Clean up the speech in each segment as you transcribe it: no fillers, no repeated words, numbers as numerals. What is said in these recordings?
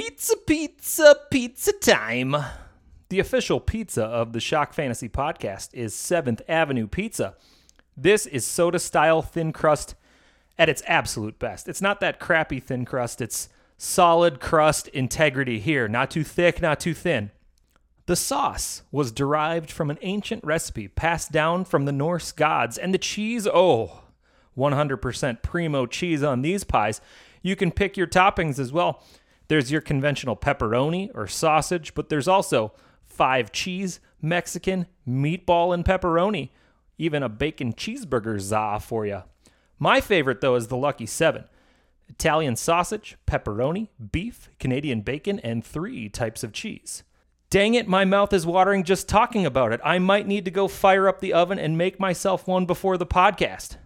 Pizza, pizza, pizza time. The official pizza of the Shock Fantasy podcast is 7th Avenue Pizza. This is soda-style thin crust at its absolute best. It's not that crappy thin crust. It's solid crust integrity here. Not too thick, not too thin. The sauce was derived from an ancient recipe passed down from the Norse gods. And the cheese, 100% primo cheese on these pies. You can pick your toppings as well. There's your conventional pepperoni or sausage, but there's also 5 cheese, Mexican, meatball, and pepperoni. Even a bacon cheeseburger za for you. My favorite, though, is the Lucky 7. Italian sausage, pepperoni, beef, Canadian bacon, and 3 types of cheese. Dang it, my mouth is watering just talking about it. I might need to go fire up the oven and make myself one before the podcast.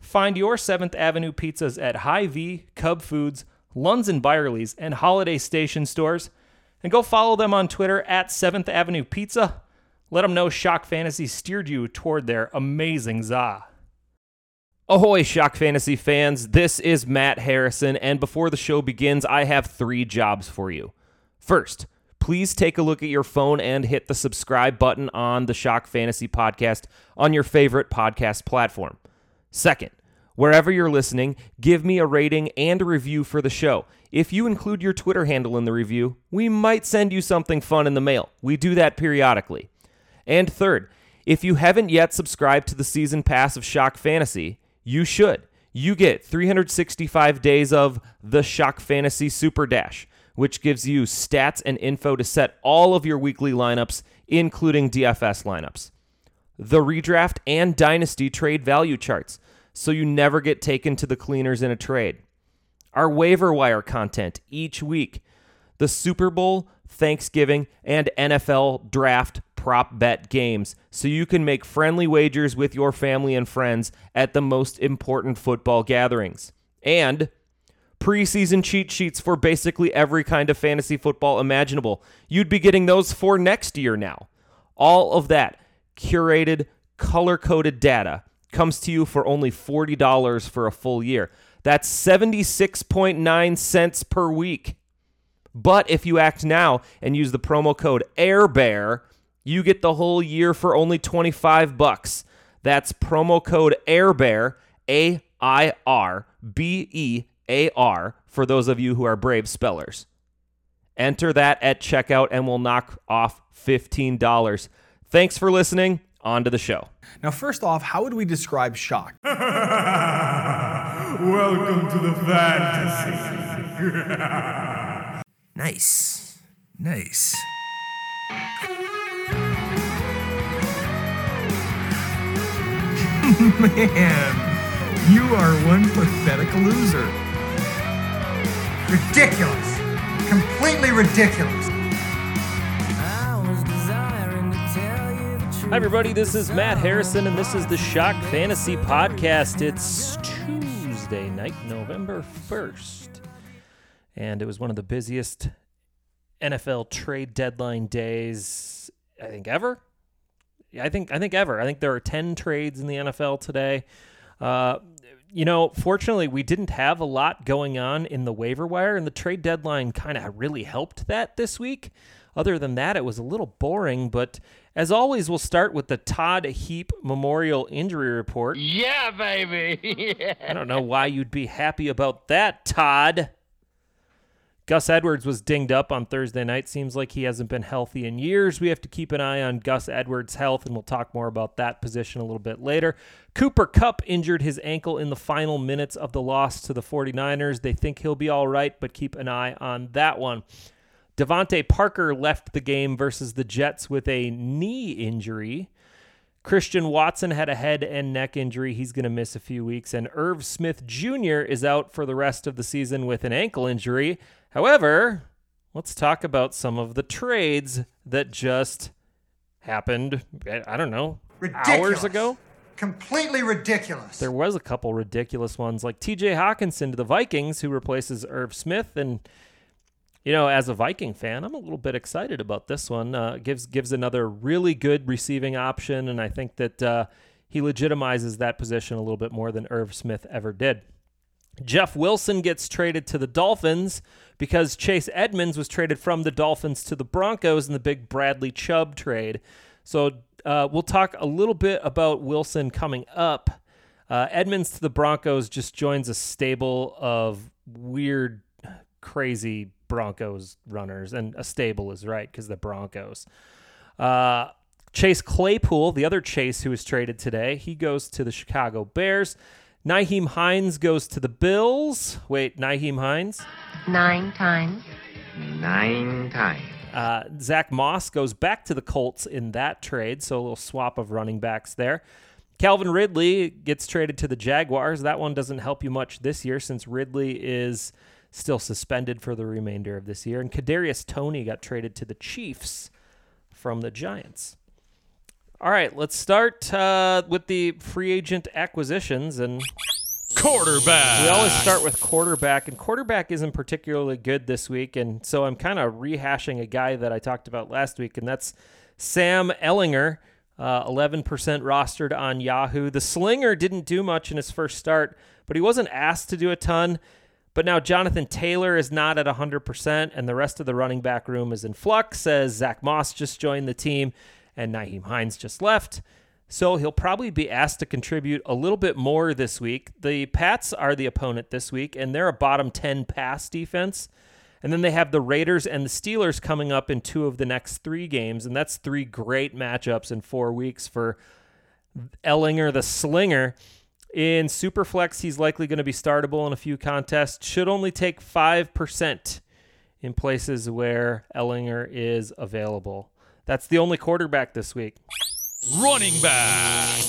Find your 7th Avenue pizzas at Hy-Vee, Cub Foods, Lunds and Byerly's, and Holiday Station Stores. And go follow them on Twitter at 7th Avenue Pizza. Let them know Shock Fantasy steered you toward their amazing za. Ahoy, Shock Fantasy fans. This is Matt Harrison, and before the show begins, I have 3 jobs for you. First, please take a look at your phone and hit the subscribe button on the Shock Fantasy podcast on your favorite podcast platform. Second, wherever you're listening, give me a rating and a review for the show. If you include your Twitter handle in the review, we might send you something fun in the mail. We do that periodically. And third, if you haven't yet subscribed to the season pass of Shock Fantasy, you should. You get 365 days of the Shock Fantasy Super Dash, which gives you stats and info to set all of your weekly lineups, including DFS lineups. The redraft and dynasty trade value charts, so you never get taken to the cleaners in a trade. Our waiver wire content each week, the Super Bowl, Thanksgiving, and NFL draft prop bet games, so you can make friendly wagers with your family and friends at the most important football gatherings. And preseason cheat sheets for basically every kind of fantasy football imaginable. You'd be getting those for next year now. All of that curated, color-coded data comes to you for only $40 for a full year. That's 76.9 cents per week. But if you act now and use the promo code AIRBEAR, you get the whole year for only $25. That's promo code AIRBEAR, AIRBEAR, for those of you who are brave spellers. Enter that at checkout and we'll knock off $15. Thanks for listening. On to the show. Now, first off, how would we describe Shock? Welcome to the fantasy. Nice. Nice. Man, you are one pathetic loser. Ridiculous. Completely ridiculous. Hi, everybody. This is Matt Harrison, and this is the Shock Fantasy Podcast. It's Tuesday night, November 1st, and it was one of the busiest NFL trade deadline days, I think, ever. I think ever. I think there are 10 trades in the NFL today. Fortunately, we didn't have a lot going on in the waiver wire, and the trade deadline kind of really helped that this week. Other than that, it was a little boring, but as always, we'll start with the Todd Heap Memorial Injury Report. Yeah, baby! Yeah. I don't know why you'd be happy about that, Todd. Gus Edwards was dinged up on Thursday night. Seems like he hasn't been healthy in years. We have to keep an eye on Gus Edwards' health, and we'll talk more about that position a little bit later. Cooper Kupp injured his ankle in the final minutes of the loss to the 49ers. They think he'll be all right, but keep an eye on that one. Devante Parker left the game versus the Jets with a knee injury. Christian Watson had a head and neck injury. He's going to miss a few weeks. And Irv Smith Jr. is out for the rest of the season with an ankle injury. However, let's talk about some of the trades that just happened, I don't know, hours ago. Completely ridiculous. There was a couple ridiculous ones, like T.J. Hockenson to the Vikings, who replaces Irv Smith, and as a Viking fan, I'm a little bit excited about this one. Gives another really good receiving option, and I think that he legitimizes that position a little bit more than Irv Smith ever did. Jeff Wilson gets traded to the Dolphins because Chase Edmonds was traded from the Dolphins to the Broncos in the big Bradley Chubb trade. So we'll talk a little bit about Wilson coming up. Edmonds to the Broncos just joins a stable of weird, crazy Broncos runners, and a stable is right because the Broncos. Chase Claypool, the other Chase who was traded today, he goes to the Chicago Bears. Nyheim Hines goes to the Bills. Wait, Nyheim Hines? Nine times. Zach Moss goes back to the Colts in that trade, so a little swap of running backs there. Calvin Ridley gets traded to the Jaguars. That one doesn't help you much this year since Ridley is still suspended for the remainder of this year. And Kadarius Toney got traded to the Chiefs from the Giants. All right, let's start with the free agent acquisitions. And quarterback. We always start with quarterback, and quarterback isn't particularly good this week. And so I'm kind of rehashing a guy that I talked about last week, and that's Sam Ellinger. 11% rostered on Yahoo. The slinger didn't do much in his first start, but he wasn't asked to do a ton. But now Jonathan Taylor is not at 100%, and the rest of the running back room is in flux, as Zach Moss just joined the team, and Nyheim Hines just left. So he'll probably be asked to contribute a little bit more this week. The Pats are the opponent this week, and they're a bottom 10 pass defense. And then they have the Raiders and the Steelers coming up in two of the next three games, and that's three great matchups in 4 weeks for Ellinger the Slinger. In Superflex, he's likely going to be startable in a few contests. Should only take 5% in places where Ellinger is available. That's the only quarterback this week. Running back.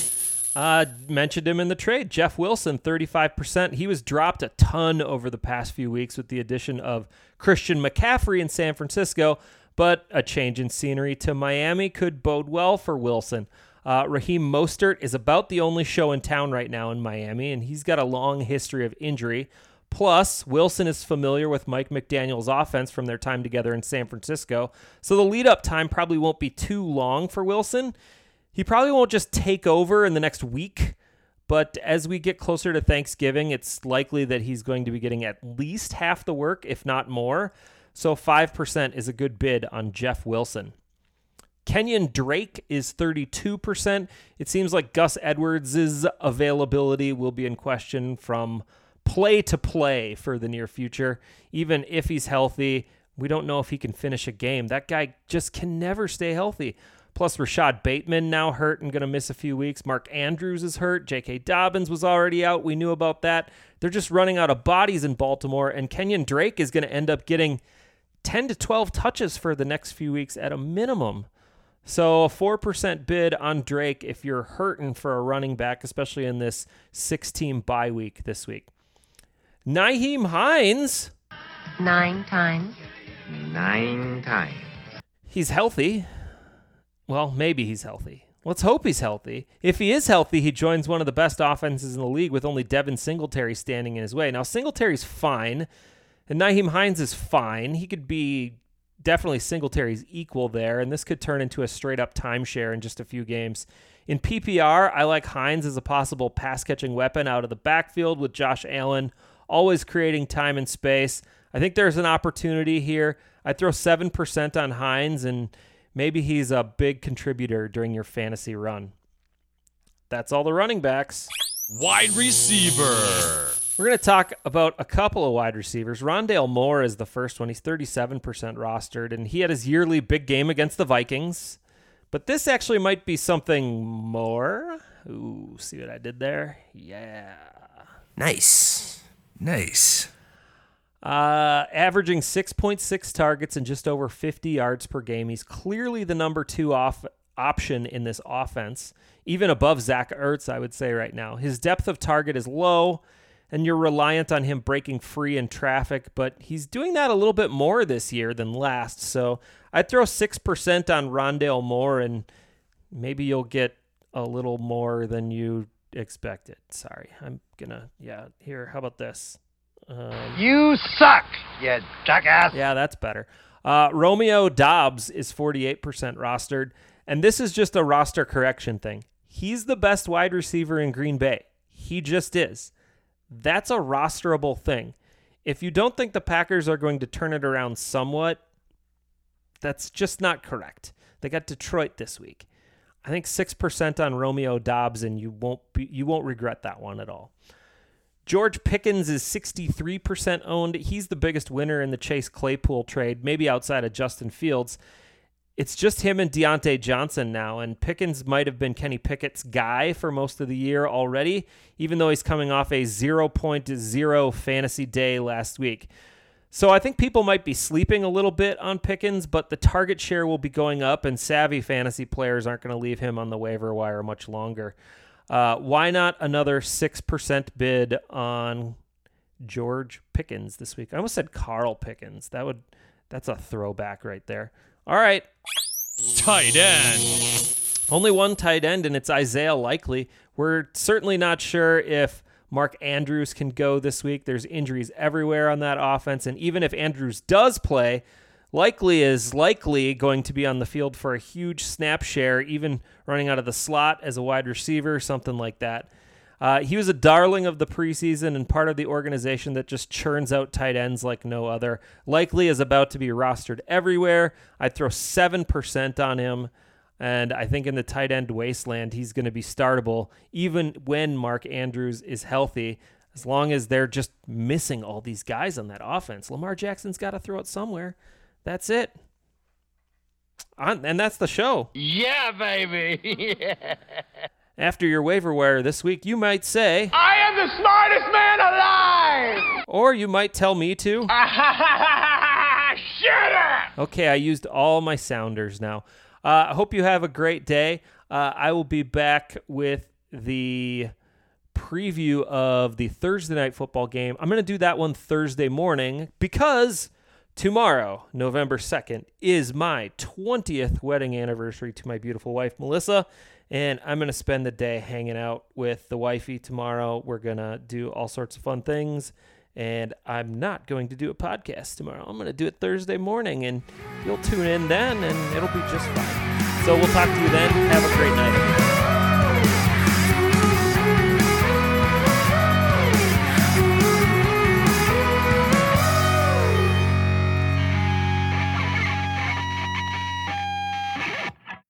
Mentioned him in the trade. Jeff Wilson, 35%. He was dropped a ton over the past few weeks with the addition of Christian McCaffrey in San Francisco, but a change in scenery to Miami could bode well for Wilson. Raheem Mostert is about the only show in town right now in Miami, and he's got a long history of injury. Plus, Wilson is familiar with Mike McDaniel's offense from their time together in San Francisco, so the lead-up time probably won't be too long for Wilson. He probably won't just take over in the next week, but as we get closer to Thanksgiving, it's likely that he's going to be getting at least half the work, if not more. So 5% is a good bid on Jeff Wilson. Kenyon Drake is 32%. It seems like Gus Edwards' availability will be in question from play to play for the near future. Even if he's healthy, we don't know if he can finish a game. That guy just can never stay healthy. Plus, Rashad Bateman now hurt and going to miss a few weeks. Mark Andrews is hurt. J.K. Dobbins was already out. We knew about that. They're just running out of bodies in Baltimore, and Kenyon Drake is going to end up getting 10 to 12 touches for the next few weeks at a minimum. So a 4% bid on Drake if you're hurting for a running back, especially in this 6-team bye week this week. Nyheim Hines. Nine times. He's healthy. Well, maybe he's healthy. Let's hope he's healthy. If he is healthy, he joins one of the best offenses in the league with only Devin Singletary standing in his way. Now, Singletary's fine, and Nyheim Hines is fine. He could be definitely Singletary's equal there, and this could turn into a straight-up timeshare in just a few games. In PPR, I like Hines as a possible pass-catching weapon out of the backfield with Josh Allen, always creating time and space. I think there's an opportunity here. I'd throw 7% on Hines, and maybe he's a big contributor during your fantasy run. That's all the running backs. Wide receiver. We're going to talk about a couple of wide receivers. Rondale Moore is the first one. He's 37% rostered, and he had his yearly big game against the Vikings. But this actually might be something more. Ooh, see what I did there? Yeah. Nice. Averaging 6.6 targets and just over 50 yards per game. He's clearly the number two option in this offense, even above Zach Ertz, I would say right now. His depth of target is low, and you're reliant on him breaking free in traffic, but he's doing that a little bit more this year than last. So I'd throw 6% on Rondale Moore, and maybe you'll get a little more than you expected. Sorry, I'm going to, here, how about this? You suck, you jackass. Yeah, that's better. Romeo Dobbs is 48% rostered, and this is just a roster correction thing. He's the best wide receiver in Green Bay. He just is. That's a rosterable thing. if you don't think the Packers are going to turn it around somewhat, that's just not correct. They got Detroit this week. I think 6% on Romeo Dobbs, and you won't regret that one at all. George Pickens is 63% owned. He's the biggest winner in the Chase Claypool trade, maybe outside of Justin Fields. It's just him and Deontay Johnson now, and Pickens might have been Kenny Pickett's guy for most of the year already, even though he's coming off a 0.0 fantasy day last week. So I think people might be sleeping a little bit on Pickens, but the target share will be going up, and savvy fantasy players aren't going to leave him on the waiver wire much longer. Why not another 6% bid on George Pickens this week? I almost said Carl Pickens. That's a throwback right there. All right. Tight end. Only one tight end, and it's Isaiah Likely. We're certainly not sure if Mark Andrews can go this week. There's injuries everywhere on that offense, and even if Andrews does play, Likely is likely going to be on the field for a huge snap share, even running out of the slot as a wide receiver, something like that. He was a darling of the preseason and part of the organization that just churns out tight ends like no other. Likely is about to be rostered everywhere. I'd throw 7% on him, and I think in the tight end wasteland, he's going to be startable even when Mark Andrews is healthy, as long as they're just missing all these guys on that offense. Lamar Jackson's got to throw it somewhere. That's it. And that's the show. Yeah, baby. Yeah. After your waiver wire this week, you might say, I am the smartest man alive! Or you might tell me to, shut up! Okay, I used all my sounders now. I hope you have a great day. I will be back with the preview of the Thursday night football game. I'm going to do that one Thursday morning because tomorrow, November 2nd, is my 20th wedding anniversary to my beautiful wife, Melissa. And I'm going to spend the day hanging out with the wifey tomorrow. We're going to do all sorts of fun things. And I'm not going to do a podcast tomorrow. I'm going to do it Thursday morning. And you'll tune in then, and it'll be just fine. So we'll talk to you then. Have a great night.